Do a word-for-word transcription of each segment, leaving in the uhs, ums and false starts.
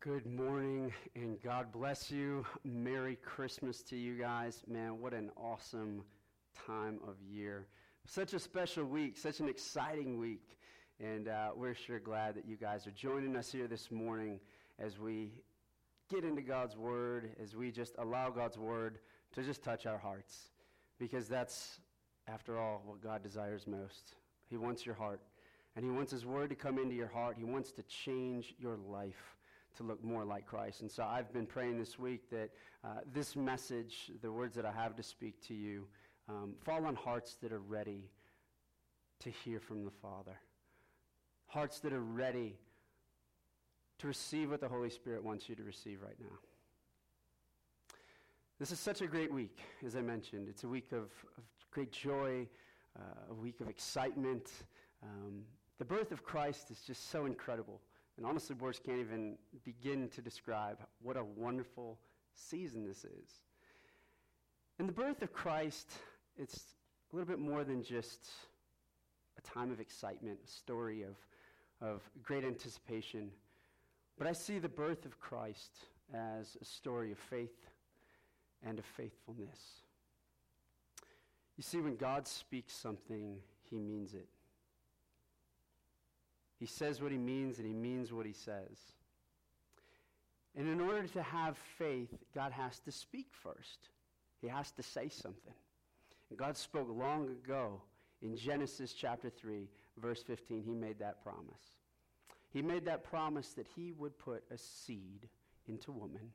Good morning, and God bless you. Merry Christmas to you guys. Man, what an awesome time of year. Such a special week, such an exciting week. And uh, we're sure glad that you guys are joining us here this morning as we get into God's Word, as we just allow God's Word to just touch our hearts. Because that's, after all, what God desires most. He wants your heart, and He wants His Word to come into your heart. He wants to change your life to look more like Christ. And so I've been praying this week that uh, this message, the words that I have to speak to you, um, fall on hearts that are ready to hear from the Father. Hearts that are ready to receive what the Holy Spirit wants you to receive right now. This is such a great week, as I mentioned. It's a week of, of great joy, uh, a week of excitement. Um, the birth of Christ is just so incredible. And honestly, words can't even begin to describe what a wonderful season this is. And the birth of Christ, it's a little bit more than just a time of excitement, a story of, of great anticipation. But I see the birth of Christ as a story of faith and of faithfulness. You see, when God speaks something, He means it. He says what He means, and He means what He says. And in order to have faith, God has to speak first. He has to say something. And God spoke long ago in Genesis chapter three, verse fifteen. He made that promise. He made that promise that He would put a seed into woman,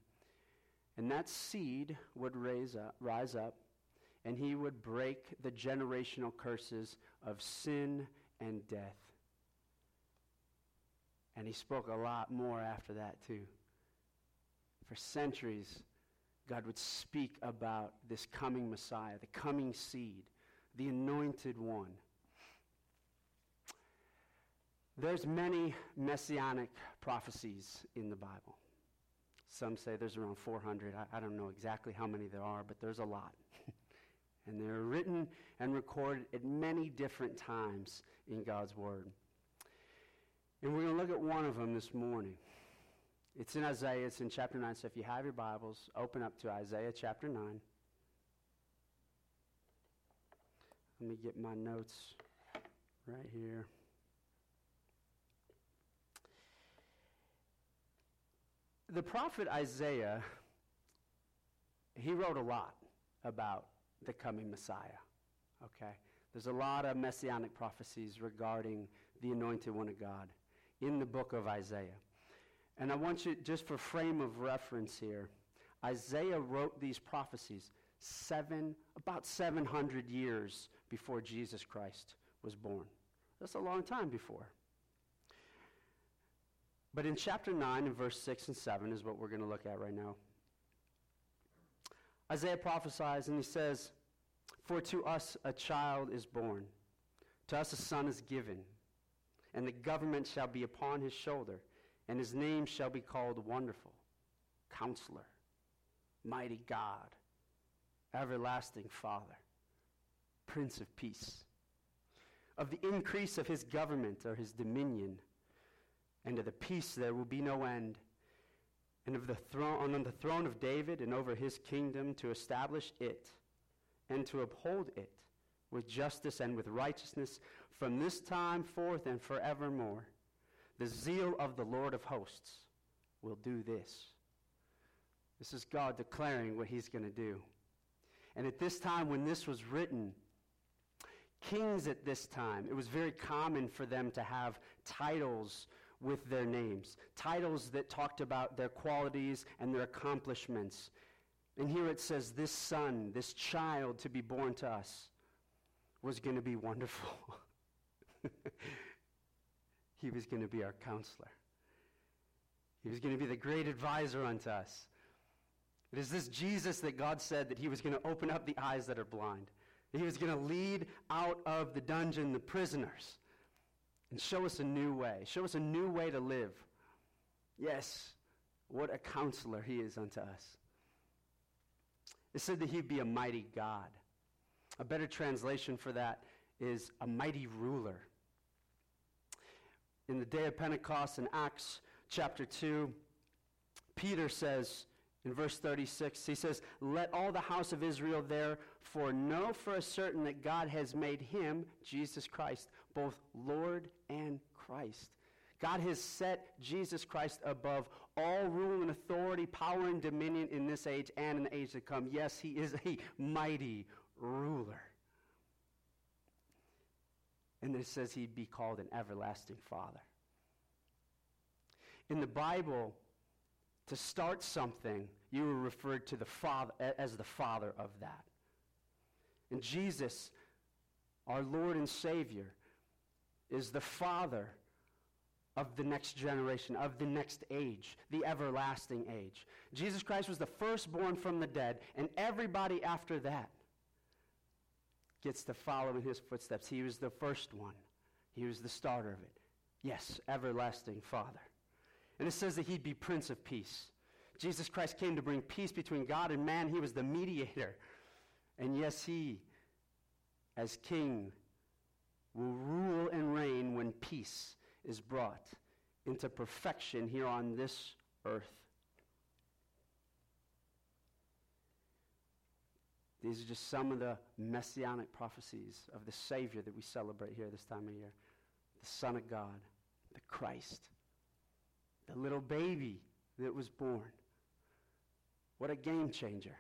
and that seed would raise up, rise up, and He would break the generational curses of sin and death. And He spoke a lot more after that, too. For centuries, God would speak about this coming Messiah, the coming seed, the anointed one. There's many messianic prophecies in the Bible. Some say there's around four hundred. I, I don't know exactly how many there are, but there's a lot. And they're written and recorded at many different times in God's Word. And we're going to look at one of them this morning. It's in Isaiah. It's in chapter nine. So if you have your Bibles, open up to Isaiah chapter nine. Let me get my notes right here. The prophet Isaiah, he wrote a lot about the coming Messiah. Okay? There's a lot of messianic prophecies regarding the anointed one of God in the book of Isaiah. And I want you, just for frame of reference here, Isaiah wrote these prophecies seven, about seven hundred years before Jesus Christ was born. That's a long time before. But in chapter nine and verse six and seven is what we're going to look at right now. Isaiah prophesies and he says, "For to us a child is born, to us a son is given, and the government shall be upon His shoulder, and His name shall be called Wonderful, Counselor, Mighty God, Everlasting Father, Prince of Peace. Of the increase of His government or His dominion, and of the peace there will be no end. And of the throne, on the throne of David and over His kingdom, to establish it and to uphold it with justice and with righteousness from this time forth and forevermore. The zeal of the Lord of hosts will do this." This is God declaring what He's going to do. And at this time when this was written, kings at this time, it was very common for them to have titles with their names, titles that talked about their qualities and their accomplishments. And here it says this son, this child to be born to us, was going to be wonderful. He was going to be our counselor. He was going to be the great advisor unto us. It is this Jesus that God said that He was going to open up the eyes that are blind. That He was going to lead out of the dungeon the prisoners and show us a new way. Show us a new way to live. Yes, what a counselor He is unto us. It said that He'd be a mighty God. A better translation for that is a mighty ruler. In the day of Pentecost in Acts chapter two, Peter says in verse thirty-six, he says, "Let all the house of Israel therefore know for certain that God has made him, Jesus Christ, both Lord and Christ." God has set Jesus Christ above all rule and authority, power and dominion in this age and in the age to come. Yes, he is a mighty ruler. And it says he'd be called an everlasting father. In the Bible, to start something, you were referred to the father as the father of that. And Jesus, our Lord and Savior, is the father of the next generation, of the next age, the everlasting age. Jesus Christ was the firstborn from the dead, and everybody after that gets to follow in his footsteps. He was the first one. He was the starter of it. Yes, everlasting Father. And it says that he'd be Prince of Peace. Jesus Christ came to bring peace between God and man. He was the mediator. And yes, he, as king, will rule and reign when peace is brought into perfection here on this earth. These are just some of the messianic prophecies of the Savior that we celebrate here this time of year. The Son of God, the Christ, the little baby that was born. What a game changer.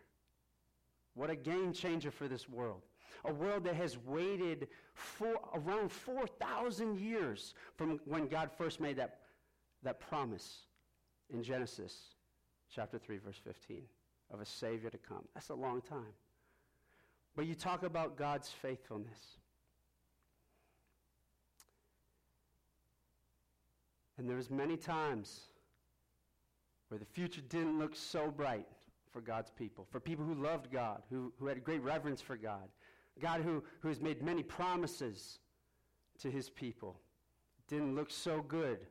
What a game changer for this world. A world that has waited for around four thousand years from when God first made that, that promise in Genesis chapter three, verse fifteen, of a Savior to come. That's a long time. But you talk about God's faithfulness. And there was many times where the future didn't look so bright for God's people, for people who loved God, who, who had great reverence for God, God who, who has made many promises to his people. Didn't look so good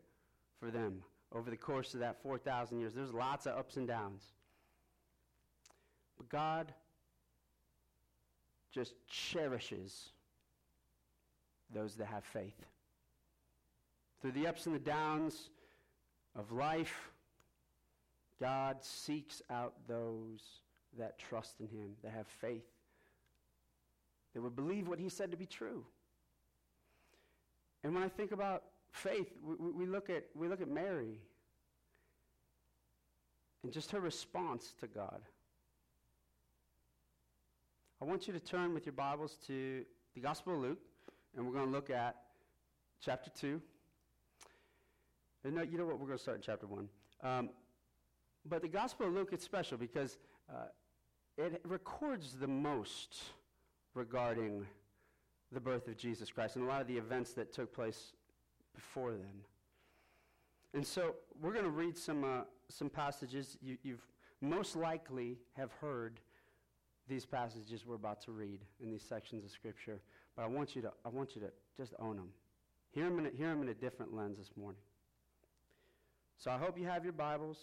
for them over the course of that four thousand years. There's lots of ups and downs. But God just cherishes those that have faith. Through the ups and the downs of life, God seeks out those that trust in him, that have faith, that would believe what he said to be true. And when I think about faith, we, we look at we look at Mary and just her response to God. I want you to turn with your Bibles to the Gospel of Luke, and we're going to look at chapter two. And no, you know what? We're going to start in chapter one. Um, but the Gospel of Luke is special because uh, it records the most regarding the birth of Jesus Christ and a lot of the events that took place before then. And so we're going to read some uh, some passages you, you've most likely have heard. These passages we're about to read in these sections of Scripture, but I want you to I want you to just own them. Hear them in a, hear them in a different lens this morning. So I hope you have your Bibles.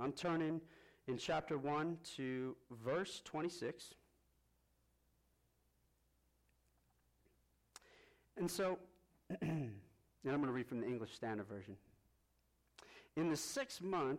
I'm turning in chapter one to verse twenty-six. And so, and I'm going to read from the English Standard Version. In the sixth month,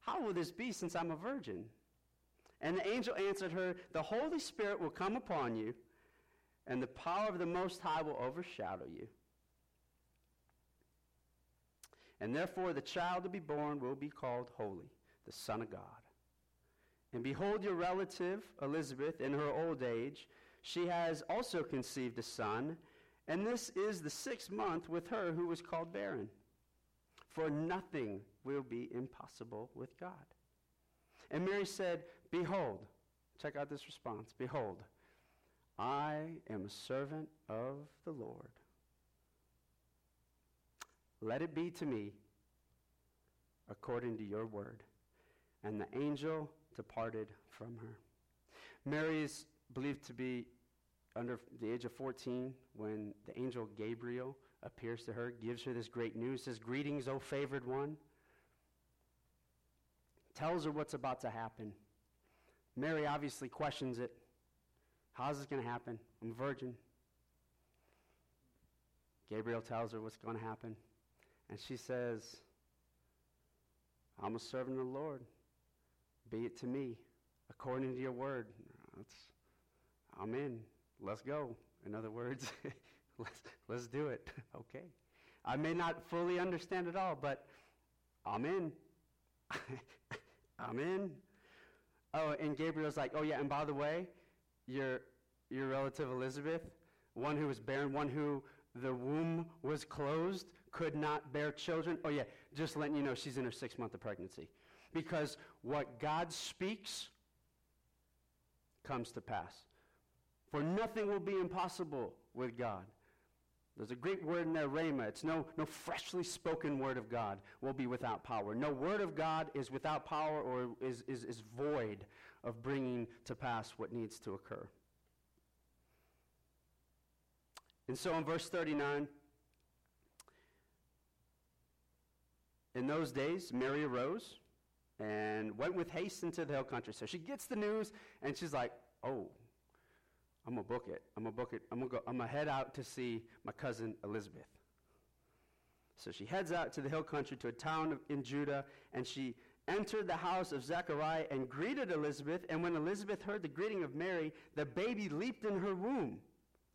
"How will this be since I'm a virgin?" And the angel answered her, "The Holy Spirit will come upon you, and the power of the Most High will overshadow you. And therefore the child to be born will be called holy, the Son of God. And behold, your relative Elizabeth, in her old age, she has also conceived a son, and this is the sixth month with her who was called barren. For nothing will be impossible with God. And Mary said, behold, check out this response, behold, I am a servant of the Lord. Let it be to me according to your word. And the angel departed from her. Mary is believed to be under the age of fourteen when the angel Gabriel appears to her, gives her this great news, says, greetings, O favored one. Tells her what's about to happen. Mary obviously questions it. How's this going to happen? I'm a virgin. Gabriel tells her what's going to happen. And she says, I'm a servant of the Lord. Be it to me, according to your word. That's, I'm in. Let's go. In other words, let's, let's do it. Okay. I may not fully understand it all, but I'm in. I'm in. Oh, and Gabriel's like, oh yeah, and by the way, your your relative Elizabeth, one who was barren, one who the womb was closed, could not bear children. Oh yeah, just letting you know she's in her sixth month of pregnancy. Because what God speaks comes to pass. For nothing will be impossible with God. There's a Greek word in there, rhema. It's no, no freshly spoken word of God will be without power. No word of God is without power or is, is, is void of bringing to pass what needs to occur. And so in verse thirty-nine, in those days, Mary arose and went with haste into the hill country. So she gets the news and she's like, oh, I'm gonna book it. I'm gonna book it. I'm gonna go. I'm gonna head out to see my cousin Elizabeth. So she heads out to the hill country to a town in Judah, and she entered the house of Zechariah and greeted Elizabeth. And when Elizabeth heard the greeting of Mary, the baby leaped in her womb.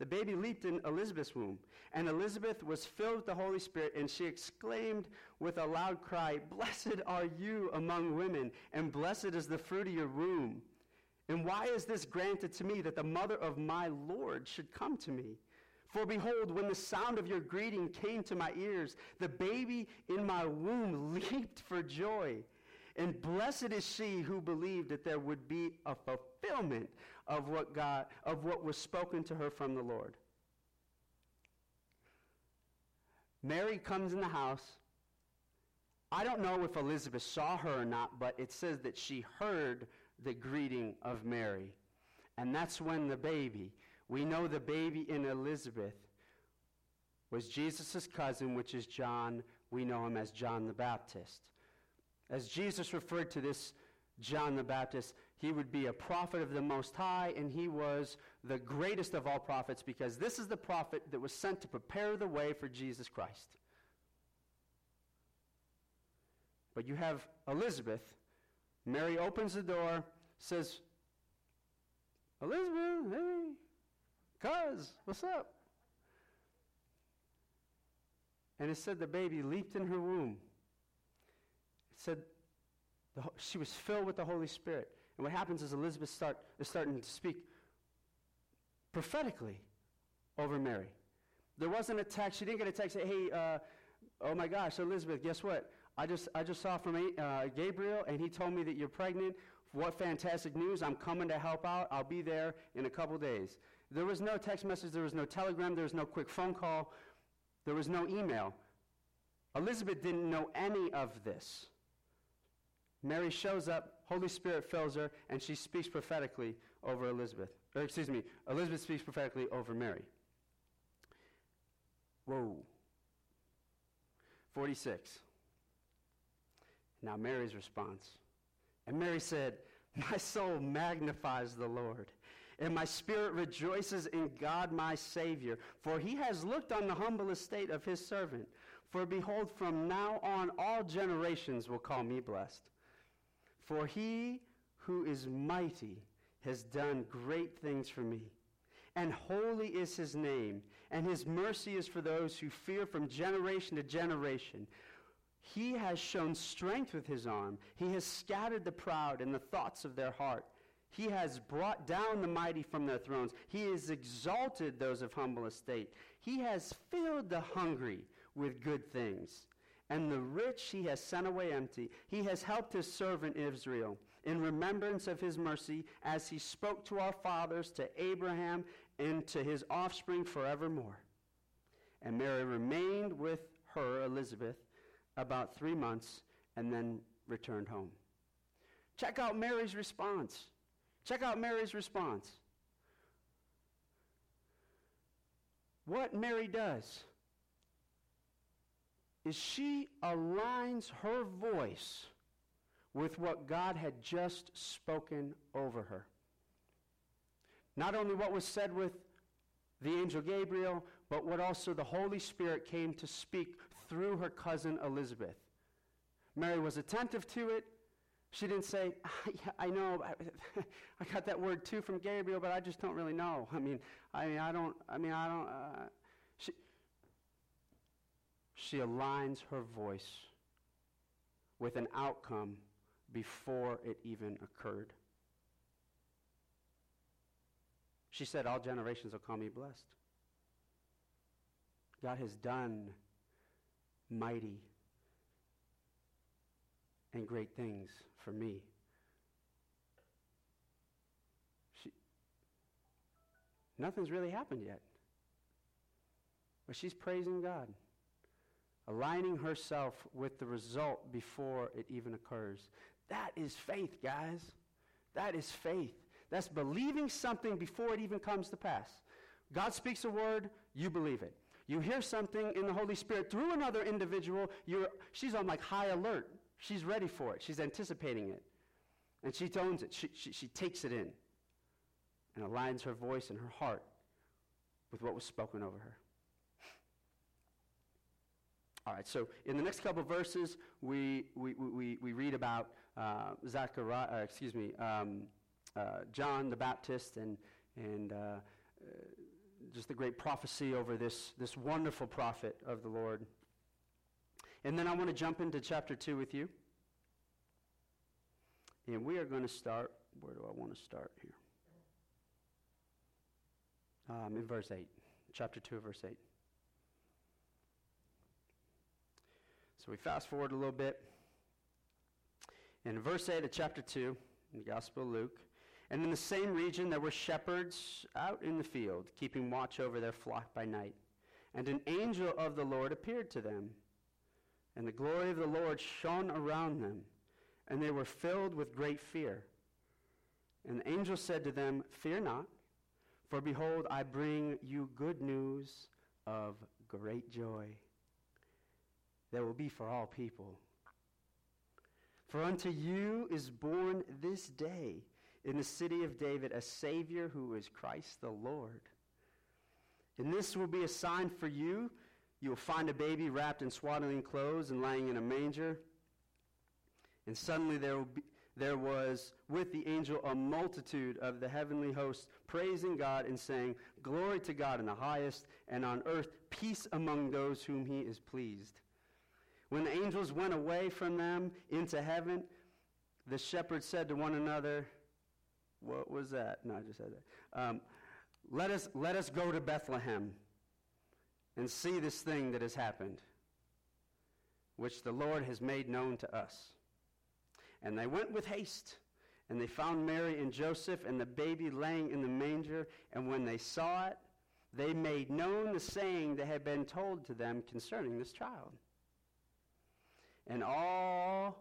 The baby leaped in Elizabeth's womb. And Elizabeth was filled with the Holy Spirit, and she exclaimed with a loud cry, "Blessed are you among women, and blessed is the fruit of your womb. And why is this granted to me, that the mother of my Lord should come to me? For behold, when the sound of your greeting came to my ears, the baby in my womb leaped for joy. And blessed is she who believed that there would be a fulfillment of what God, of what was spoken to her from the Lord." Mary comes in the house. I don't know if Elizabeth saw her or not, but it says that she heard the greeting of Mary. And that's when the baby, we know the baby in Elizabeth was Jesus' cousin, which is John. We know him as John the Baptist. As Jesus referred to this John the Baptist, he would be a prophet of the Most High, and he was the greatest of all prophets, because this is the prophet that was sent to prepare the way for Jesus Christ. But you have Elizabeth. Mary opens the door, says, Elizabeth, hey, cuz, what's up? And it said the baby leaped in her womb. It said the, she was filled with the Holy Spirit. And what happens is Elizabeth start, is starting to speak prophetically over Mary. There wasn't a text. She didn't get a text that, hey, uh, oh my gosh, Elizabeth, guess what? I just I just saw from uh, Gabriel, and he told me that you're pregnant. What fantastic news. I'm coming to help out. I'll be there in a couple days. There was no text message. There was no telegram. There was no quick phone call. There was no email. Elizabeth didn't know any of this. Mary shows up, Holy Spirit fills her, and she speaks prophetically over Elizabeth. Or excuse me, Elizabeth speaks prophetically over Mary. Whoa. forty-six. Now Mary's response. And Mary said, "My soul magnifies the Lord, and my spirit rejoices in God my Savior, for he has looked on the humble estate of his servant. For behold, from now on all generations will call me blessed. For he who is mighty has done great things for me, and holy is his name, and his mercy is for those who fear from generation to generation. He has shown strength with his arm. He has scattered the proud in the thoughts of their heart. He has brought down the mighty from their thrones. He has exalted those of humble estate. He has filled the hungry with good things, and the rich he has sent away empty. He has helped his servant Israel in remembrance of his mercy, as he spoke to our fathers, to Abraham, and to his offspring forevermore. And Mary remained with her, Elizabeth, about three months, and then returned home. Check out Mary's response. Check out Mary's response. What Mary does is she aligns her voice with what God had just spoken over her. Not only what was said with the angel Gabriel, but what also the Holy Spirit came to speak through her cousin Elizabeth. Mary was attentive to it. She didn't say, ah, yeah, I know, I, I got that word too from Gabriel, but I just don't really know. I mean, I mean, I don't, I mean, I don't, uh, she, she aligns her voice with an outcome before it even occurred. She said, all generations will call me blessed. God has done mighty and great things for me. She, nothing's really happened yet, but she's praising God, aligning herself with the result before it even occurs. That is faith, guys. That is faith. That's believing something before it even comes to pass. God speaks a word, you believe it. You hear something in the Holy Spirit through another individual, you're, she's on like high alert. She's ready for it. She's anticipating it. And she owns it. She, she, she takes it in and aligns her voice and her heart with what was spoken over her. All right, so in the next couple of verses, we we we, we read about uh, Zachariah, uh, excuse me, um, uh, John the Baptist and and uh, uh, just the great prophecy over this this wonderful prophet of the Lord. And then I want to jump into chapter two with you, and we are going to start. Where do I want to start here? Um, in verse eight, chapter two, verse eight. So we fast forward a little bit. In verse eight of chapter two, in the Gospel of Luke, and in the same region there were shepherds out in the field, keeping watch over their flock by night. And an angel of the Lord appeared to them, and the glory of the Lord shone around them, and they were filled with great fear. And the angel said to them, "Fear not, for behold, I bring you good news of great joy that will be for all people. For unto you is born this day in the city of David a Savior, who is Christ the Lord. And this will be a sign for you. You will find a baby wrapped in swaddling clothes and lying in a manger." And suddenly there will be, there was with the angel a multitude of the heavenly hosts, praising God and saying, "Glory to God in the highest, and on earth peace among those whom he is pleased." When the angels went away from them into heaven, the shepherds said to one another, what was that? No, I just said that. Um, let us, let us go to Bethlehem and see this thing that has happened, which the Lord has made known to us. And they went with haste, and they found Mary and Joseph and the baby laying in the manger. And when they saw it, they made known the saying that had been told to them concerning this child. And all,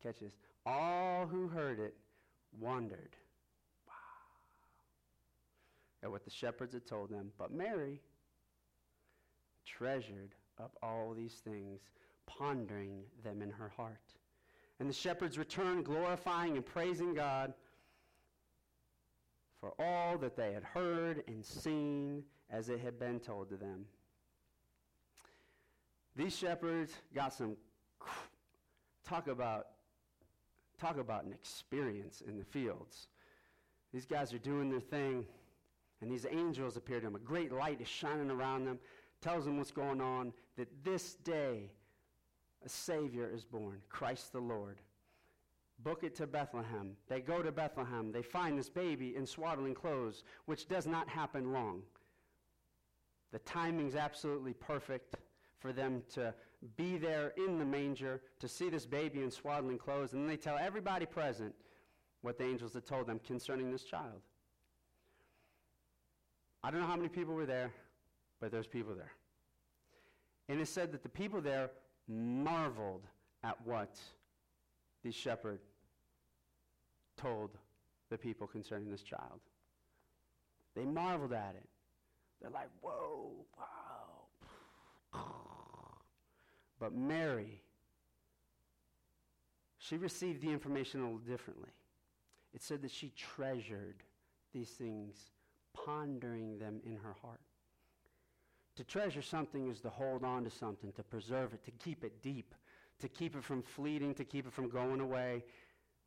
catch this, all who heard it wondered. Wow. At what the shepherds had told them. But Mary treasured up all these things, pondering them in her heart. And the shepherds returned, glorifying and praising God for all that they had heard and seen as it had been told to them. These shepherds got some Talk about talk about an experience in the fields. These guys are doing their thing, and these angels appear to them. A great light is shining around them, tells them what's going on, that this day a Savior is born, Christ the Lord. Book it to Bethlehem. They go to Bethlehem. They find this baby in swaddling clothes, which does not happen long. The timing's absolutely perfect for them to be there in the manger, to see this baby in swaddling clothes, and then they tell everybody present what the angels had told them concerning this child. I don't know how many people were there, but there's people there. And it said that the people there marveled at what the shepherd told the people concerning this child. They marveled at it. They're like, whoa, wow. But Mary, she received the information a little differently. It said that she treasured these things, pondering them in her heart. To treasure something is to hold on to something, to preserve it, to keep it deep, to keep it from fleeting, to keep it from going away.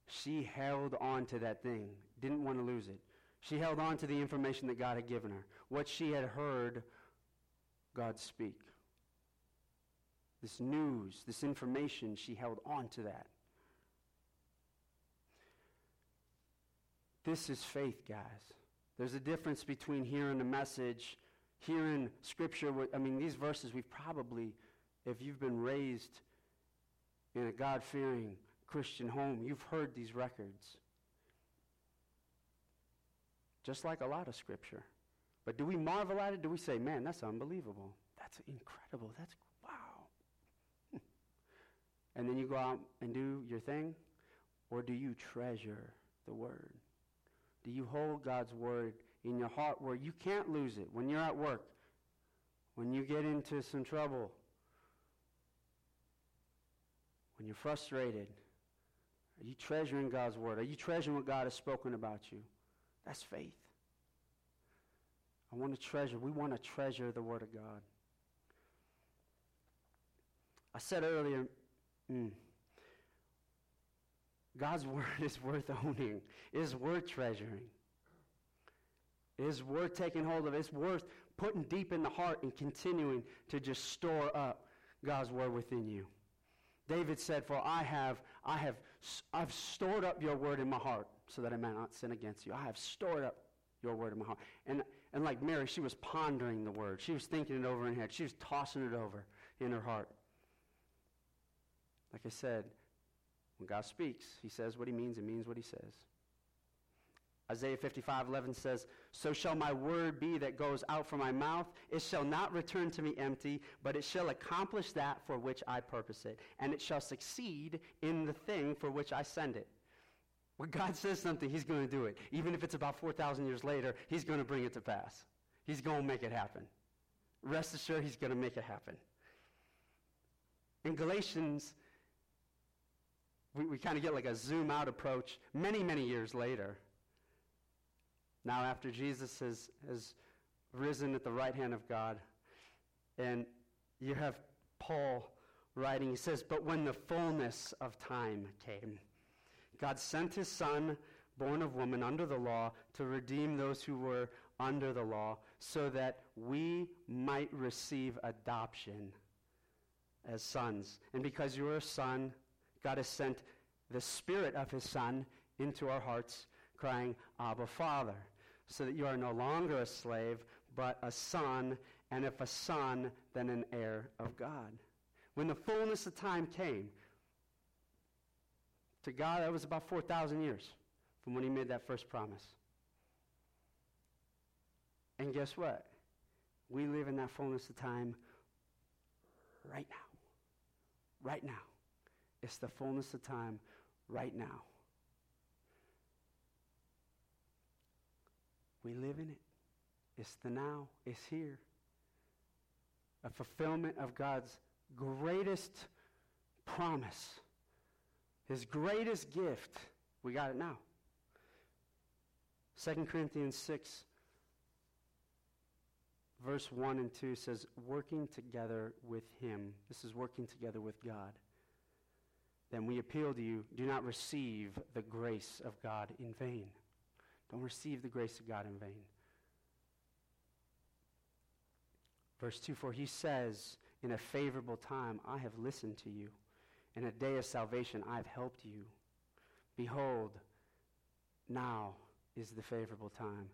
She held on to that thing, didn't want to lose it. She held on to the information that God had given her, what she had heard God speak. This news, this information, she held on to that. This is faith, guys. There's a difference between hearing the message, hearing Scripture. I mean, these verses we've probably, if you've been raised in a God-fearing Christian home, you've heard these records. Just like a lot of Scripture. But do we marvel at it? Do we say, man, that's unbelievable. That's incredible. That's, wow. And then you go out and do your thing? Or do you treasure the Word? Do you hold God's Word in your heart where you can't lose it? When you're at work, when you get into some trouble, when you're frustrated, are you treasuring God's Word? Are you treasuring what God has spoken about you? That's faith. I want to treasure. We want to treasure the Word of God. I said earlier, mm, God's Word is worth owning, is worth treasuring, is worth taking hold of, it's worth putting deep in the heart and continuing to just store up God's Word within you. David said, for I have, I have, I've stored up your word in my heart so that I may not sin against you. I have stored up your word in my heart. And and like Mary, she was pondering the word. She was thinking it over in her head. She was tossing it over in her heart. Like I said, when God speaks, he says what he means and means what he says. Isaiah fifty-five eleven says, so shall my word be that goes out from my mouth. It shall not return to me empty, but it shall accomplish that for which I purpose it. And it shall succeed in the thing for which I send it. When God says something, he's going to do it. Even if it's about four thousand years later, he's going to bring it to pass. He's going to make it happen. Rest assured, he's going to make it happen. In Galatians, we, we kind of get like a zoom out approach many, many years later. Now after Jesus has, has risen at the right hand of God, and you have Paul writing, he says, but when the fullness of time came, God sent his son, born of woman, under the law, to redeem those who were under the law, so that we might receive adoption as sons. And because you are a son, God has sent the spirit of his son into our hearts, crying, Abba, Father, so that you are no longer a slave, but a son, and if a son, then an heir of God. When the fullness of time came, to God, that was about four thousand years from when he made that first promise. And guess what? We live in that fullness of time right now. Right now. It's the fullness of time right now. We live in it. It's the now. It's here. A fulfillment of God's greatest promise. His greatest gift. We got it now. Second Corinthians six, verse one and two says, working together with him. This is working together with God. Then we appeal to you, do not receive the grace of God in vain. Don't receive the grace of God in vain. Verse two, for he says, In a favorable time, I have listened to you. In a day of salvation, I have helped you. Behold, now is the favorable time.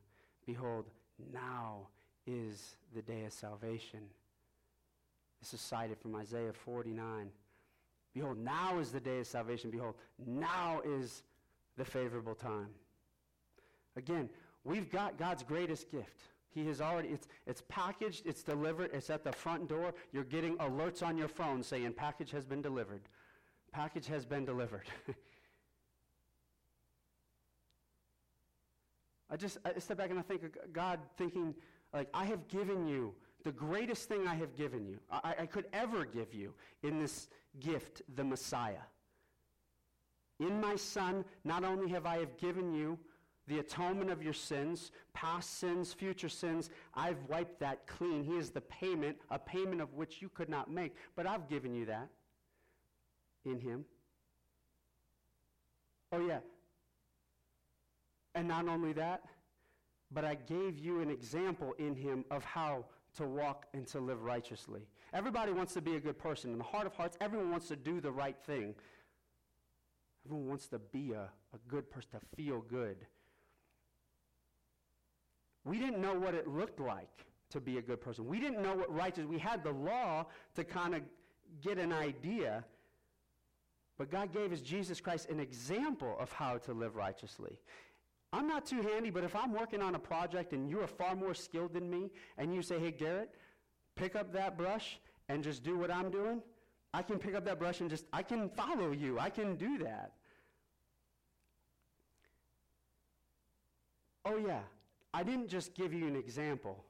Behold, now is the day of salvation. This is cited from Isaiah forty-nine. Behold, now is the day of salvation. Behold, now is the favorable time. Again, we've got God's greatest gift. He has already, it's it's packaged, it's delivered, it's at the front door. You're getting alerts on your phone saying, package has been delivered. Package has been delivered. I just I step back and I think of God thinking, like, I have given you the greatest thing I have given you, I, I could ever give you in this gift, the Messiah. In my Son, not only have I have given you the atonement of your sins, past sins, future sins, I've wiped that clean. He is the payment, a payment of which you could not make. But I've given you that in him. Oh, yeah. And not only that, but I gave you an example in him of how to walk and to live righteously. Everybody wants to be a good person. In the heart of hearts, everyone wants to do the right thing. Everyone wants to be a, a good person, to feel good. We didn't know what it looked like to be a good person. We didn't know what righteous, we had the law to kind of get an idea, but God gave us Jesus Christ an example of how to live righteously. I'm not too handy, but if I'm working on a project and you are far more skilled than me, and you say, hey, Garrett, pick up that brush and just do what I'm doing, I can pick up that brush and just, I can follow you. I can do that. Oh, yeah, I didn't just give you an example.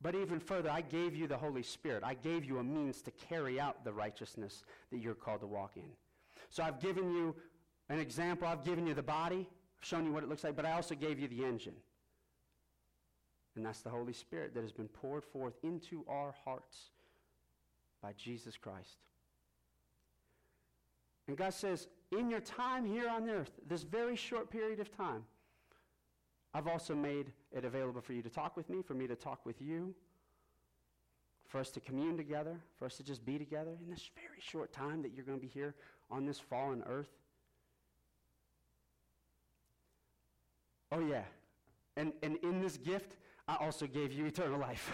But even further, I gave you the Holy Spirit. I gave you a means to carry out the righteousness that you're called to walk in. So I've given you an example, I've given you the body, I've shown you what it looks like, but I also gave you the engine. And that's the Holy Spirit that has been poured forth into our hearts by Jesus Christ. And God says, in your time here on earth, this very short period of time, I've also made it available for you to talk with me, for me to talk with you, for us to commune together, for us to just be together in this very short time that you're going to be here on this fallen earth. Oh, yeah, and and in this gift, I also gave you eternal life.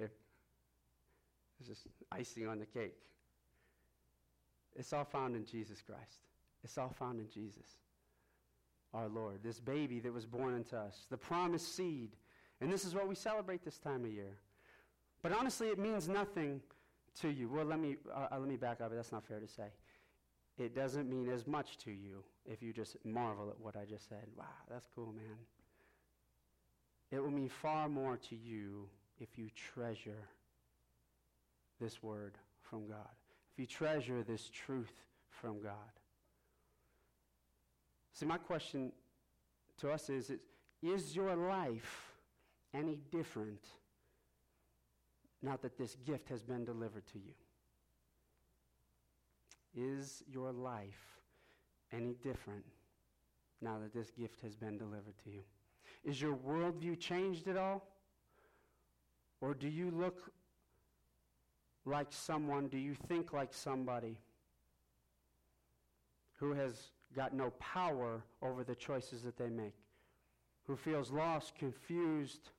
It's just icing on the cake. It's all found in Jesus Christ. It's all found in Jesus, our Lord, this baby that was born into us, the promised seed. And this is what we celebrate this time of year. But honestly, it means nothing to you. Well, let me, uh, let me back up. That's not fair to say. It doesn't mean as much to you if you just marvel at what I just said. Wow, that's cool, man. It will mean far more to you if you treasure this word from God, if you treasure this truth from God. See, my question to us is, is your life any different now that this gift has been delivered to you? Is your life any different now that this gift has been delivered to you? Is your worldview changed at all? Or do you look like someone, do you think like somebody who has got no power over the choices that they make, who feels lost, confused,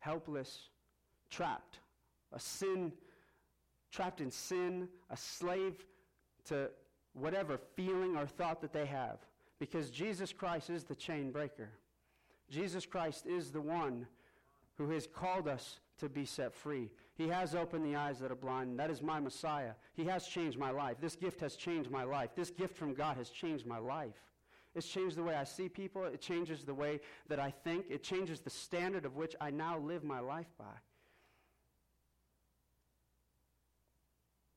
helpless, trapped, a sin Trapped in sin, a slave to whatever feeling or thought that they have. Because Jesus Christ is the chain breaker. Jesus Christ is the one who has called us to be set free. He has opened the eyes that are blind. That is my Messiah. He has changed my life. This gift has changed my life. This gift from God has changed my life. It's changed the way I see people. It changes the way that I think. It changes the standard of which I now live my life by.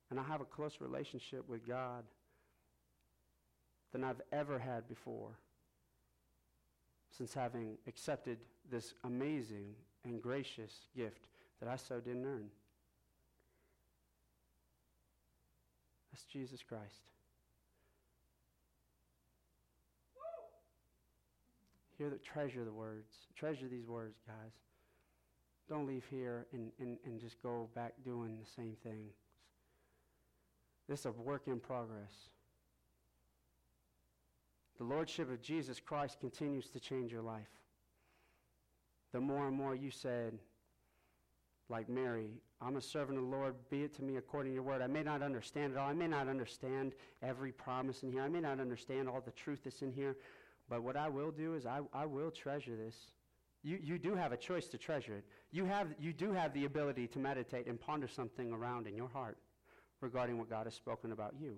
And I have a close relationship with God than I've ever had before since having accepted this amazing and gracious gift that I so didn't earn. That's Jesus Christ. You're the treasure the words. Treasure these words, guys. Don't leave here and, and, and just go back doing the same thing. This is a work in progress. The Lordship of Jesus Christ continues to change your life. The more and more you said, like Mary, I'm a servant of the Lord, be it to me according to your word. I may not understand it all. I may not understand every promise in here. I may not understand all the truth that's in here. But what I will do is I, I will treasure this. You you do have a choice to treasure it. You have you do have the ability to meditate and ponder something around in your heart regarding what God has spoken about you.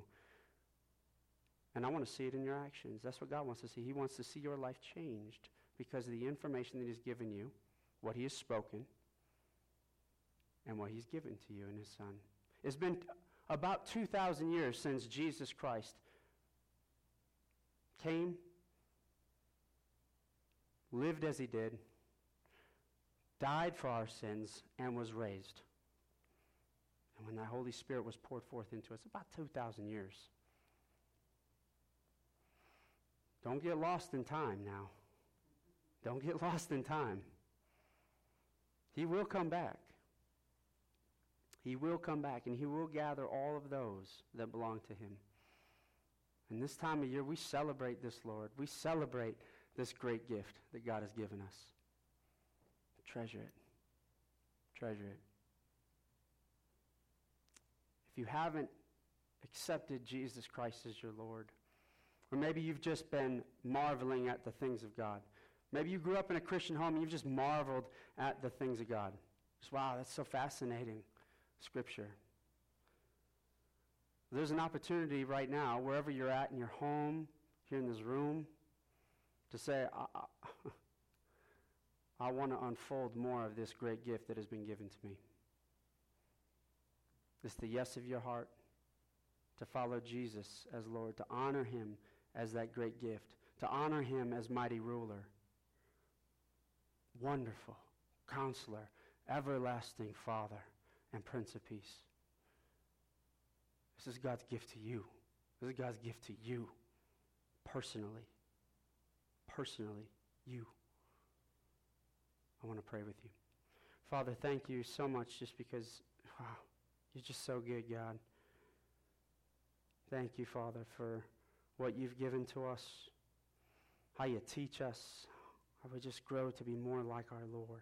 And I want to see it in your actions. That's what God wants to see. He wants to see your life changed because of the information that he's given you, what he has spoken, and what he's given to you in his son. It's been about two thousand years since Jesus Christ came, lived as he did, died for our sins, and was raised. And when that Holy Spirit was poured forth into us, about two thousand years. Don't get lost in time now. Don't get lost in time. He will come back. He will come back, and he will gather all of those that belong to him. And this time of year, we celebrate this, Lord. We celebrate this great gift that God has given us. Treasure it. Treasure it. If you haven't accepted Jesus Christ as your Lord, or maybe you've just been marveling at the things of God. Maybe you grew up in a Christian home and you've just marveled at the things of God. Just, wow, that's so fascinating, Scripture. There's an opportunity right now, wherever you're at in your home, here in this room, to say, I, I, I want to unfold more of this great gift that has been given to me. It's the yes of your heart to follow Jesus as Lord, to honor him as that great gift, to honor him as mighty ruler, wonderful counselor, everlasting Father, and Prince of Peace. This is God's gift to you. This is God's gift to you personally. Personally, you. I want to pray with you. Father, thank you so much just because, wow, you're just so good, God. Thank you, Father, for what you've given to us, how you teach us, how we just grow to be more like our Lord.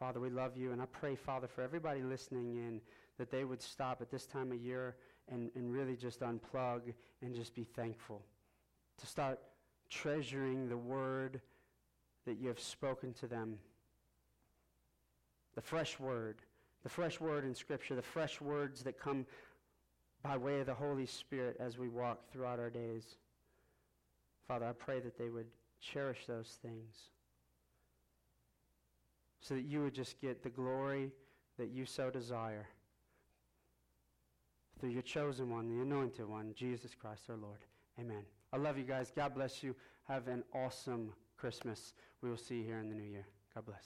Father, we love you, and I pray, Father, for everybody listening in, that they would stop at this time of year and, and really just unplug and just be thankful, to start treasuring the word that you have spoken to them, the fresh word, the fresh word in Scripture, the fresh words that come by way of the Holy Spirit as we walk throughout our days. Father, I pray that they would cherish those things so that you would just get the glory that you so desire through your chosen one, the anointed one, Jesus Christ our Lord. Amen. I love you guys. God bless you. Have an awesome Christmas. We will see you here in the new year. God bless.